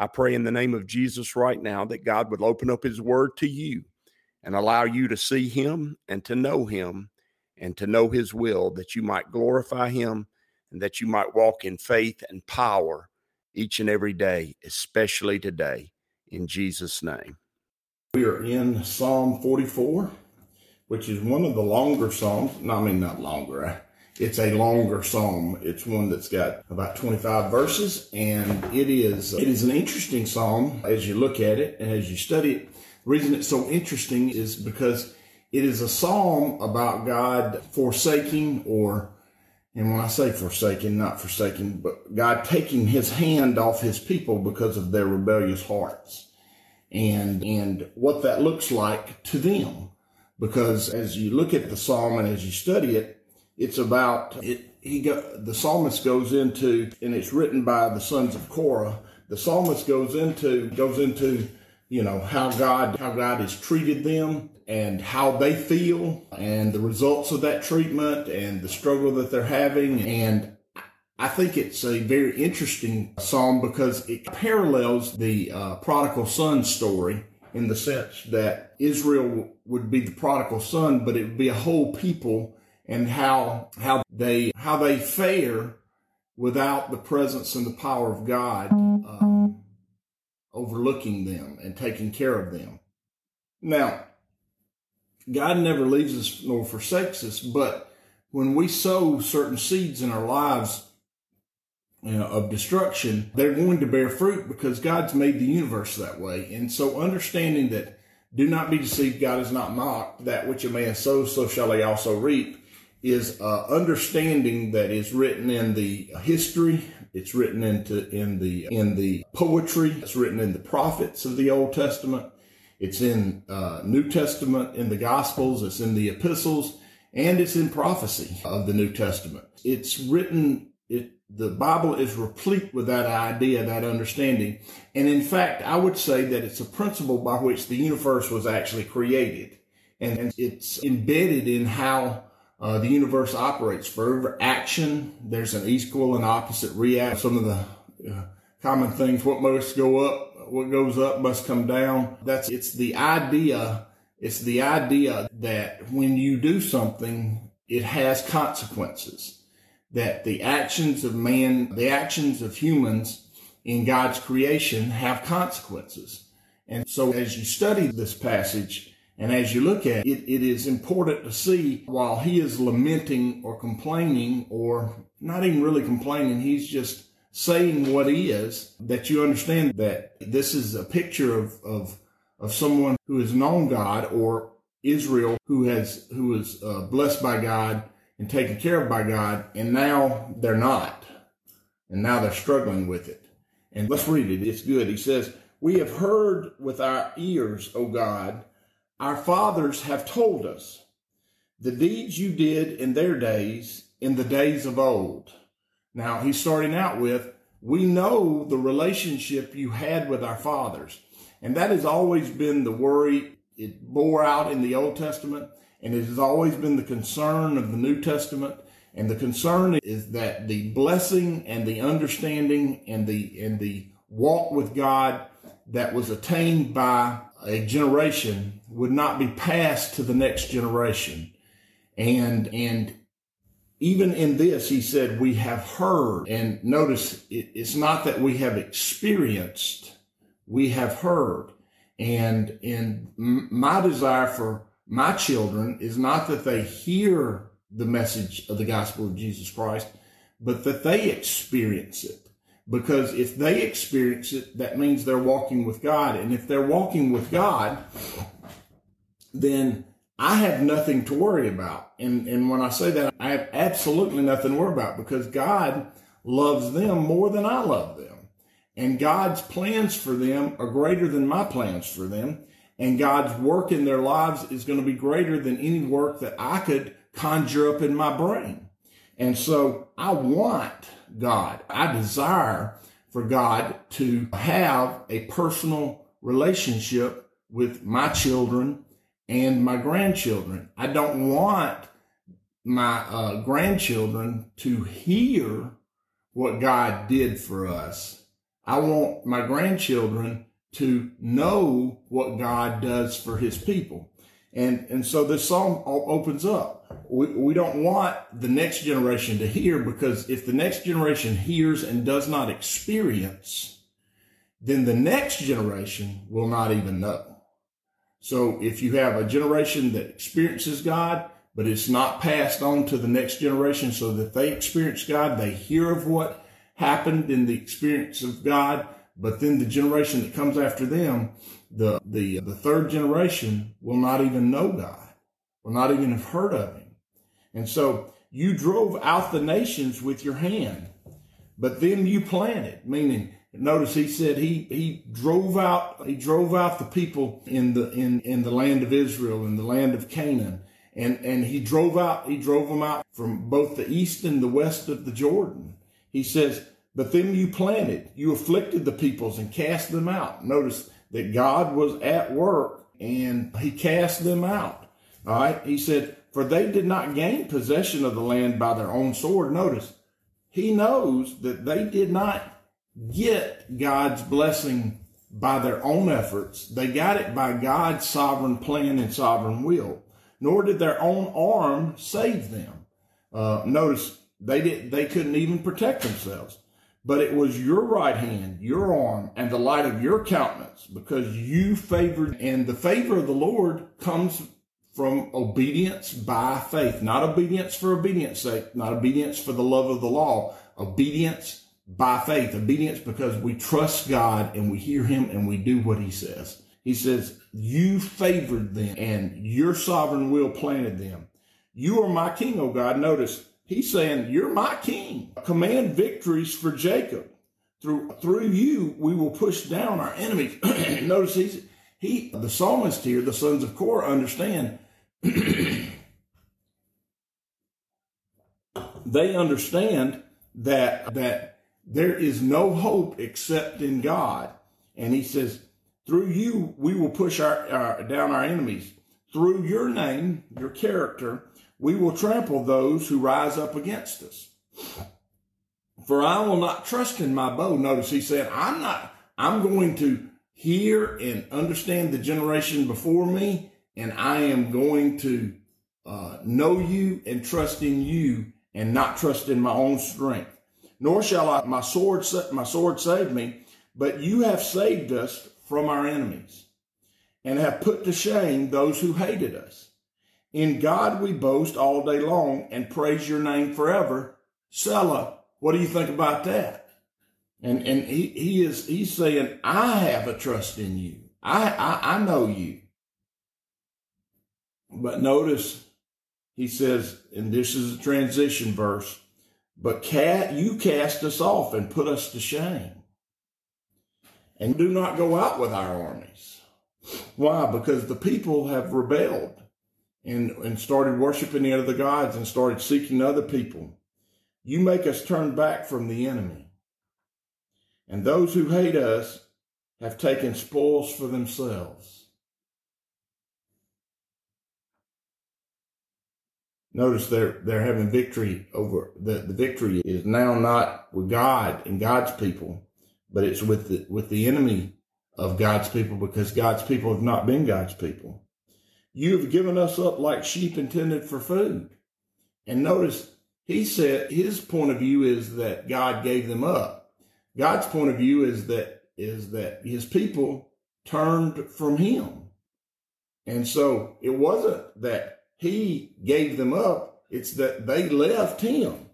I pray in the name of Jesus right now that God would open up his word to you and allow you to see him and to know his will, that you might glorify him and that you might walk in faith and power each and every day, especially today, in Jesus' name. We are in Psalm 44, which is one of the longer Psalms. It's a longer psalm. It's one that's got about 25 verses, and it is an interesting psalm as you look at it and as you study it. The reason it's so interesting is because it is a psalm about God forsaking, and when I say forsaking, not forsaking, but God taking his hand off his people because of their rebellious hearts and what that looks like to them. Because as you look at the psalm and as you study it, it's about it. The psalmist goes into, and it's written by the sons of Korah. The psalmist goes into, how God has treated them and how they feel and the results of that treatment and the struggle that they're having. And I think it's a very interesting psalm because it parallels the prodigal son story, in the sense that Israel would be the prodigal son, but it would be a whole people. And how they fare without the presence and the power of God overlooking them and taking care of them. Now, God never leaves us nor forsakes us, but when we sow certain seeds in our lives, of destruction, they're going to bear fruit because God's made the universe that way. And so understanding that, do not be deceived, God is not mocked, that which a man sows, so shall he also reap, is understanding that is written in the history, it's written in the poetry, it's written in the prophets of the Old Testament, it's in New Testament, in the Gospels, it's in the epistles, and it's in prophecy of the New Testament. It's written, the Bible is replete with that idea, that understanding. And in fact, I would say that it's a principle by which the universe was actually created. And it's embedded in how the universe operates. For every action, there's an equal and opposite reaction. Some of the common things: what must go up, what goes up must come down. It's the idea that when you do something, it has consequences. That the actions of man, the actions of humans in God's creation have consequences. And so as you study this passage, and as you look at it, it is important to see, while he is lamenting or complaining, or not even really complaining, he's just saying what he is, that you understand that this is a picture of someone who has known God, or Israel who is blessed by God and taken care of by God, and now they're not. And now they're struggling with it. And let's read it. It's good. He says, "We have heard with our ears, O God, our fathers have told us the deeds you did in their days, in the days of old." Now, he's starting out with, we know the relationship you had with our fathers. And that has always been the worry. It bore out in the Old Testament, and it has always been the concern of the New Testament. And the concern is that the blessing and the understanding and the walk with God that was attained by a generation would not be passed to the next generation. And even in this, he said, we have heard. And notice, it's not that we have experienced, we have heard. And my desire for my children is not that they hear the message of the gospel of Jesus Christ, but that they experience it. Because if they experience it, that means they're walking with God. And if they're walking with God, then I have nothing to worry about. And when I say that, I have absolutely nothing to worry about, because God loves them more than I love them. And God's plans for them are greater than my plans for them. And God's work in their lives is going to be greater than any work that I could conjure up in my brain. And so I want God. I desire for God to have a personal relationship with my children and my grandchildren. I don't want my grandchildren to hear what God did for us. I want my grandchildren to know what God does for his people. And so this psalm opens up. We don't want the next generation to hear, because if the next generation hears and does not experience, then the next generation will not even know. So if you have a generation that experiences God, but it's not passed on to the next generation so that they experience God, they hear of what happened in the experience of God, but then the generation that comes after them, the third generation, will not even know God, will not even have heard of him. And so you drove out the nations with your hand, but then you planted, meaning, notice he said he drove out the people in the land of Israel, in the land of Canaan, and he drove them out from both the east and the west of the Jordan. He says, but then you planted, you afflicted the peoples and cast them out. Notice that God was at work and he cast them out. All right. He said, for they did not gain possession of the land by their own sword. Notice he knows that they did not get God's blessing by their own efforts. They got it by God's sovereign plan and sovereign will, nor did their own arm save them. Notice they couldn't even protect themselves, but it was your right hand, your arm, and the light of your countenance, because you favored, and the favor of the Lord comes from obedience by faith, not obedience for obedience sake, not obedience for the love of the law, obedience by faith, obedience because we trust God and we hear him and we do what he says. He says, you favored them and your sovereign will planted them. You are my king, O God. Notice he's saying, you're my king. Command victories for Jacob. Through you, we will push down our enemies. Notice the psalmist here, the sons of Korah, understand. They understand that there is no hope except in God. And he says, through you, we will push down our enemies. Through your name, your character, we will trample those who rise up against us. For I will not trust in my bow. Notice he said, I'm going to hear and understand the generation before me, and I am going to know you and trust in you and not trust in my own strength. Nor shall my sword save me, but you have saved us from our enemies and have put to shame those who hated us. In God we boast all day long and praise your name forever. Selah. What do you think about that? And he's saying, I have a trust in you. I know you. But notice he says, and this is a transition verse, but you cast us off and put us to shame, and do not go out with our armies. Why? Because the people have rebelled and started worshiping the other gods and started seeking other people. You make us turn back from the enemy, and those who hate us have taken spoils for themselves. Notice they're having victory over, the victory is now not with God and God's people, but it's with the enemy of God's people, because God's people have not been God's people. You have given us up like sheep intended for food. And notice he said his point of view is that God gave them up. God's point of view is that his people turned from him. And so it wasn't that he gave them up. It's that they left him.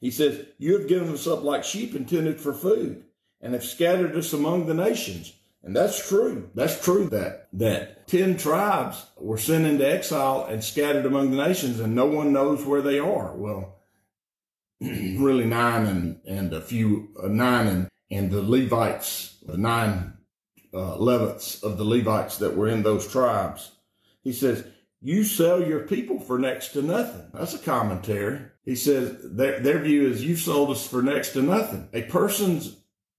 He says, you have given us up like sheep intended for food and have scattered us among the nations. And that's true. That's true that 10 tribes were sent into exile and scattered among the nations, and no one knows where they are. Well, really nine and the Levites, the nine Levites of the Levites that were in those tribes. He says, you sell your people for next to nothing. That's a commentary. He says their view is you've sold us for next to nothing. A person's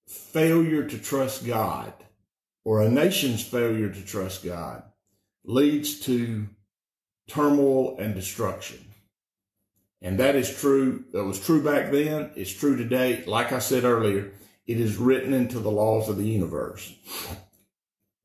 failure to trust God or a nation's failure to trust God leads to turmoil and destruction. And that is true. That was true back then. It's true today. Like I said earlier, it is written into the laws of the universe.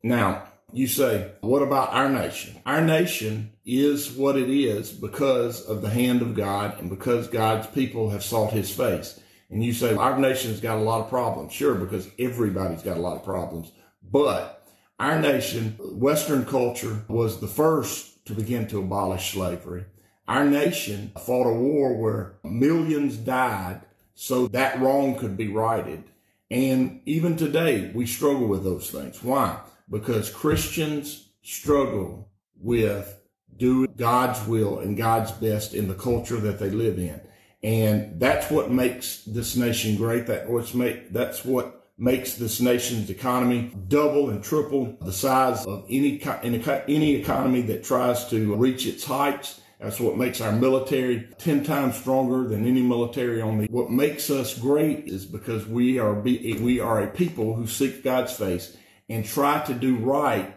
Now, you say, what about our nation? Our nation is what it is because of the hand of God and because God's people have sought his face. And you say, our nation's got a lot of problems. Sure, because everybody's got a lot of problems. But our nation, Western culture, was the first to begin to abolish slavery. Our nation fought a war where millions died so that wrong could be righted. And even today, we struggle with those things. Why? Because Christians struggle with doing God's will and God's best in the culture that they live in. And that's what makes this nation great. That's what makes this nation's economy double and triple the size of any economy that tries to reach its heights. That's what makes our military 10 times stronger than any military on the. What makes us great is because we are a people who seek God's face and try to do right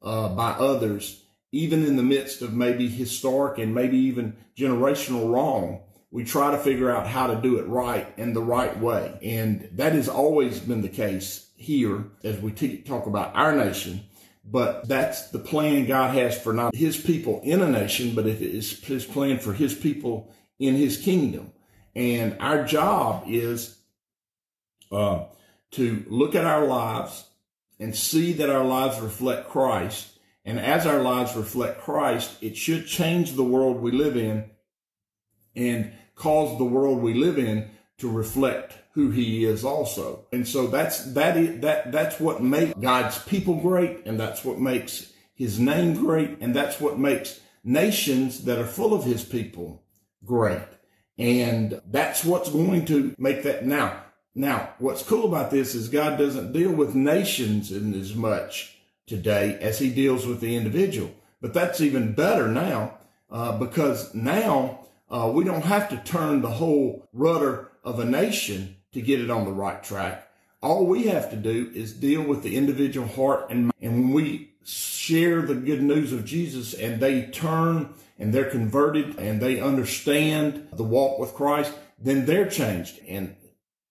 by others, even in the midst of maybe historic and maybe even generational wrong. We try to figure out how to do it right and the right way. And that has always been the case here as we talk about our nation. But that's the plan God has for not his people in a nation, but it is his plan for his people in his kingdom. And our job is to look at our lives and see that our lives reflect Christ. And as our lives reflect Christ, it should change the world we live in and cause the world we live in to reflect who he is also. And so that's what makes God's people great, and that's what makes his name great, and that's what makes nations that are full of his people great. And that's what's going to make that now. Now, what's cool about this is God doesn't deal with nations in as much today as he deals with the individual. But that's even better now because now we don't have to turn the whole rudder of a nation to get it on the right track. All we have to do is deal with the individual heart and mind. And when we share the good news of Jesus and they turn and they're converted and they understand the walk with Christ, then they're changed. And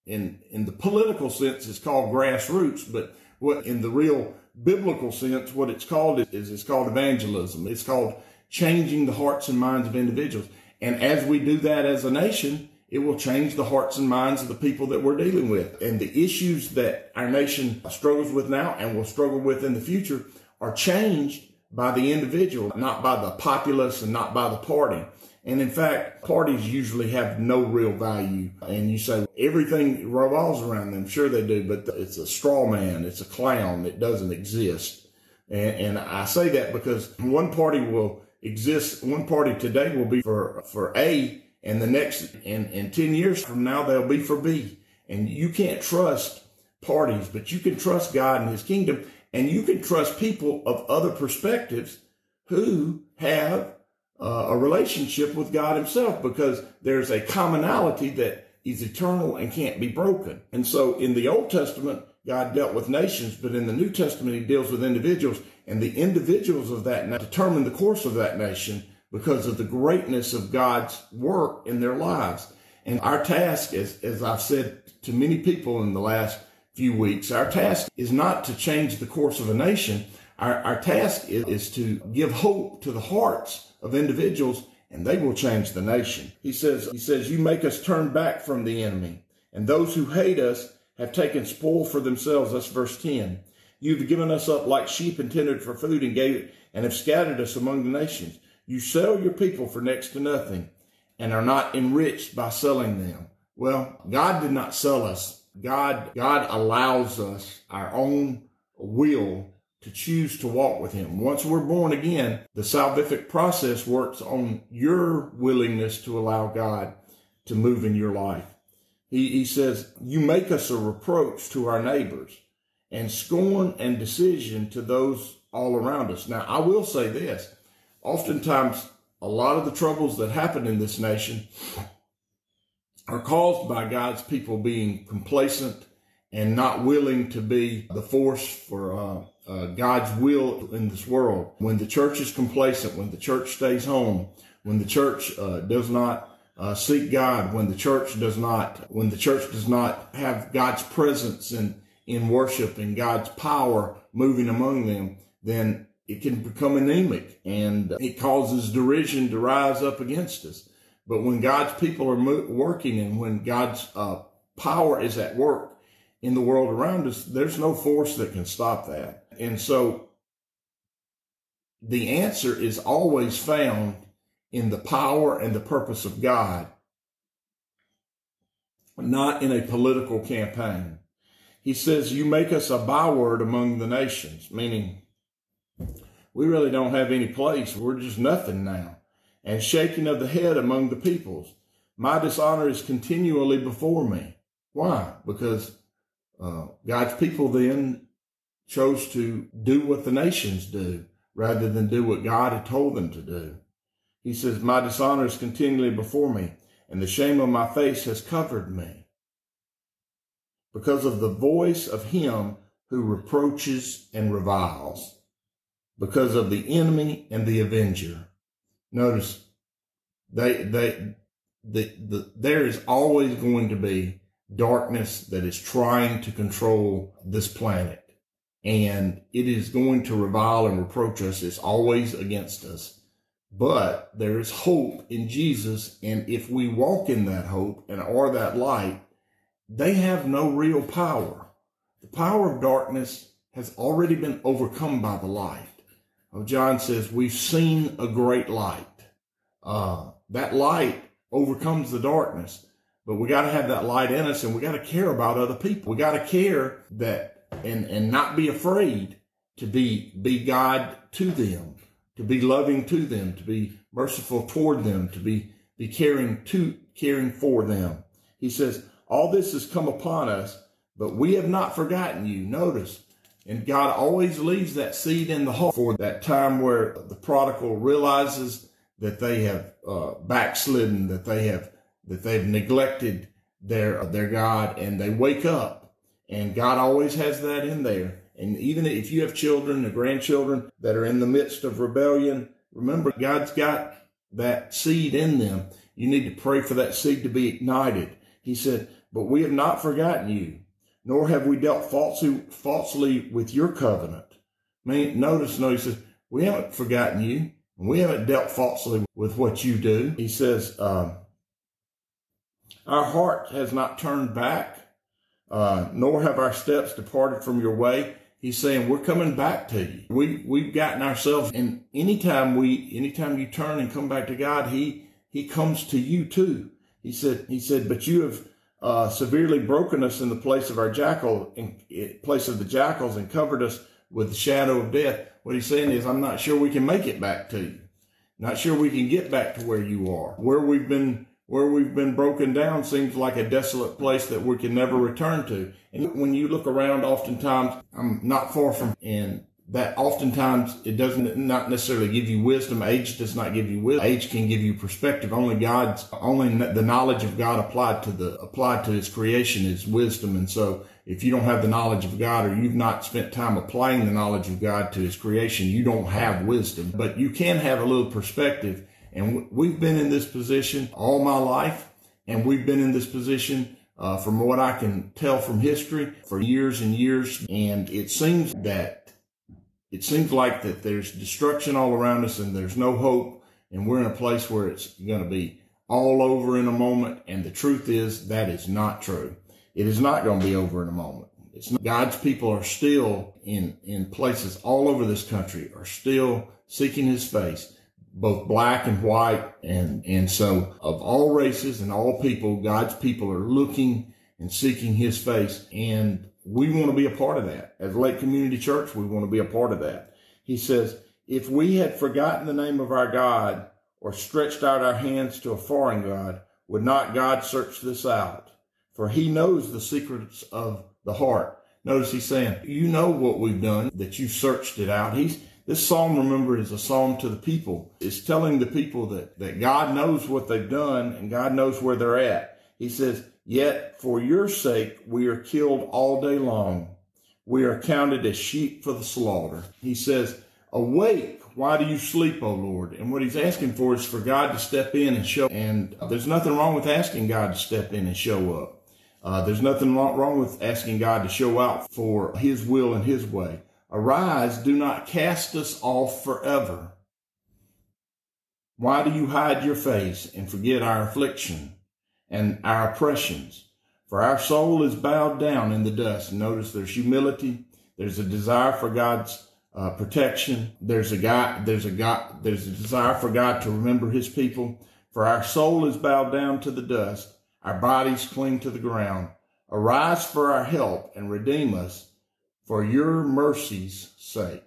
in the political sense, it's called grassroots, but what in the real biblical sense, what it's called is it's called evangelism. It's called changing the hearts and minds of individuals. And as we do that as a nation, it will change the hearts and minds of the people that we're dealing with. And the issues that our nation struggles with now and will struggle with in the future are changed by the individual, not by the populace and not by the party. And in fact, parties usually have no real value. And you say everything revolves around them. Sure they do, but it's a straw man. It's a clown. It doesn't exist. And I say that because one party will exist. One party today will be for A, and the next, and 10 years from now, they'll be for B. And you can't trust parties, but you can trust God and his kingdom. And you can trust people of other perspectives who have a relationship with God himself, because there's a commonality that is eternal and can't be broken. And so in the Old Testament, God dealt with nations, but in the New Testament, he deals with individuals, and the individuals of that determine the course of that nation because of the greatness of God's work in their lives. And our task, as I've said to many people in the last few weeks, our task is not to change the course of a nation. Our task is to give hope to the hearts of individuals, and they will change the nation. He says, you make us turn back from the enemy, and those who hate us have taken spoil for themselves. That's verse 10. You've given us up like sheep intended for food and have scattered us among the nations. You sell your people for next to nothing and are not enriched by selling them. Well, God did not sell us. God allows us our own will to choose to walk with him. Once we're born again, the salvific process works on your willingness to allow God to move in your life. He says, you make us a reproach to our neighbors and scorn and decision to those all around us. Now, I will say this. Oftentimes, a lot of the troubles that happen in this nation are caused by God's people being complacent and not willing to be the force for God's will in this world. When the church is complacent, when the church stays home, when the church does not seek God, when the church does not have God's presence in worship and God's power moving among them, then it can become anemic and it causes derision to rise up against us. But when God's people are working and when God's power is at work in the world around us, there's no force that can stop that. And so the answer is always found in the power and the purpose of God, not in a political campaign. He says, you make us a byword among the nations, meaning we really don't have any place. We're just nothing now. And shaking of the head among the peoples. My dishonor is continually before me. Why? Because God's people then chose to do what the nations do rather than do what God had told them to do. He says, my dishonor is continually before me, and the shame of my face has covered me because of the voice of him who reproaches and reviles, because of the enemy and the avenger. Notice, there is always going to be darkness that is trying to control this planet, and it is going to revile and reproach us. It's always against us. But there is hope in Jesus, and if we walk in that hope and are that light, they have no real power. The power of darkness has already been overcome by the light. Oh, John says, we've seen a great light. That light overcomes the darkness, but we got to have that light in us, and we got to care about other people. We got to care that and not be afraid to be God to them, to be loving to them, to be merciful toward them, to be caring for them. He says, all this has come upon us, but we have not forgotten you. Notice, and God always leaves that seed in the heart for that time where the prodigal realizes that they have backslidden, that they've neglected their God, and they wake up. And God always has that in there. And even if you have children or grandchildren that are in the midst of rebellion, remember, God's got that seed in them. You need to pray for that seed to be ignited. He said, but we have not forgotten you, nor have we dealt falsely with your covenant. I mean, he says, we haven't forgotten you, and we haven't dealt falsely with what you do. He says, our heart has not turned back, nor have our steps departed from your way. He's saying, we're coming back to you. We've gotten ourselves, and anytime you turn and come back to God, he comes to you too. He said, but you have severely broken us in the place of the jackals, and covered us with the shadow of death. What he's saying is, I'm not sure we can make it back to you. Not sure we can get back to where you are. Where we've been broken down seems like a desolate place that we can never return to. And when you look around, oftentimes I'm not far from, and that oftentimes it doesn't not necessarily give you wisdom. Age does not give you wisdom. Age can give you perspective. Only the knowledge of God applied to his creation is wisdom. And so if you don't have the knowledge of God, or you've not spent time applying the knowledge of God to his creation, you don't have wisdom. But you can have a little perspective. And we've been in this position all my life. And we've been in this position from what I can tell from history for years and years. And it seems like there's destruction all around us, and there's no hope, and we're in a place where it's going to be all over in a moment. And the truth is, that is not true. It is not going to be over in a moment. God's people are still in places all over this country, are still seeking his face, both black and white. And so of all races and all people, God's people are looking and seeking his face, and we want to be a part of that. As Lake Community Church, we want to be a part of that. He says, if we had forgotten the name of our God or stretched out our hands to a foreign God, Would not God search this out? For he knows the secrets of the heart. Notice he's saying, you know what we've done, that you've searched it out. This psalm, remember, is a psalm to the people. It's telling the people that God knows what they've done and God knows where they're at. He says, yet for your sake, we are killed all day long. We are counted as sheep for the slaughter. He says, awake, why do you sleep, O Lord? And what he's asking for is for God to step in and show. And there's nothing wrong with asking God to step in and show up. There's nothing wrong with asking God to show out for his will and his way. Arise, do not cast us off forever. Why do you hide your face and forget our affliction and our oppressions? For our soul is bowed down in the dust. Notice there's humility. There's a desire for God's protection. There's a desire for God to remember his people. For our soul is bowed down to the dust. Our bodies cling to the ground. Arise for our help and redeem us for your mercy's sake.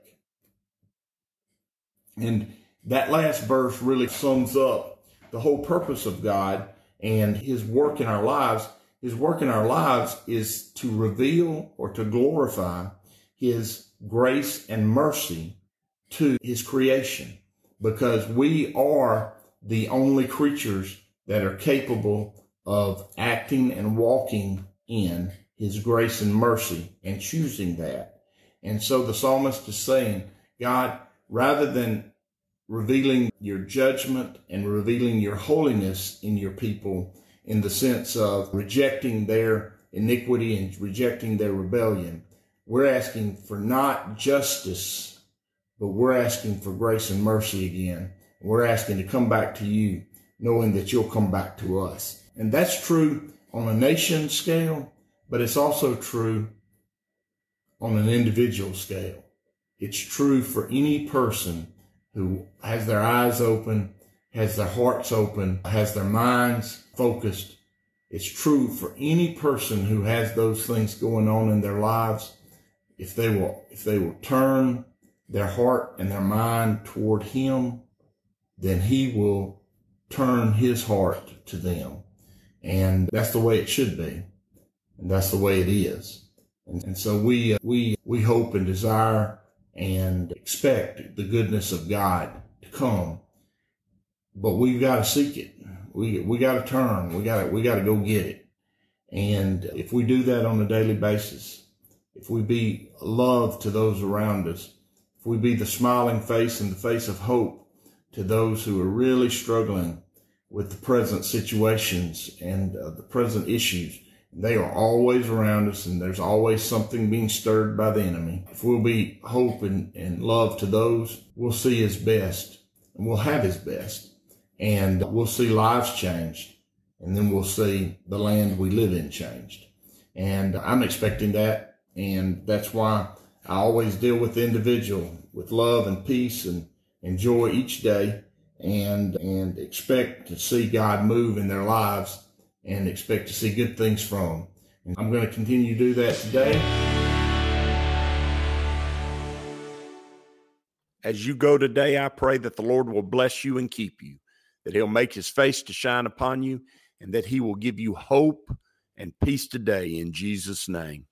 And that last verse really sums up the whole purpose of God and his work in our lives. His work in our lives is to reveal or to glorify his grace and mercy to his creation, because we are the only creatures that are capable of acting and walking in his grace and mercy and choosing that. And so the psalmist is saying, God, rather than revealing your judgment and revealing your holiness in your people in the sense of rejecting their iniquity and rejecting their rebellion, we're asking for not justice, but we're asking for grace and mercy again. We're asking to come back to you, knowing that you'll come back to us. And that's true on a nation scale, but it's also true on an individual scale. It's true for any person who has their eyes open, has their hearts open, has their minds focused. It's true for any person who has those things going on in their lives. If they will turn their heart and their mind toward him, then he will turn his heart to them. And that's the way it should be. And that's the way it is. And so we hope and desire and expect the goodness of God to come. But we've got to seek it. We got to turn. We got to go get it. And if we do that on a daily basis, if we be love to those around us, if we be the smiling face and the face of hope to those who are really struggling with the present situations and the present issues. They are always around us, and there's always something being stirred by the enemy. If we'll be hope and love to those, we'll see his best, and we'll have his best, and we'll see lives changed, and then we'll see the land we live in changed. And I'm expecting that, and that's why I always deal with the individual with love and peace and enjoy each day. And expect to see God move in their lives and expect to see good things from them. I'm going to continue to do that today. As you go today, I pray that the Lord will bless you and keep you, that he'll make his face to shine upon you, and that he will give you hope and peace today in Jesus' name.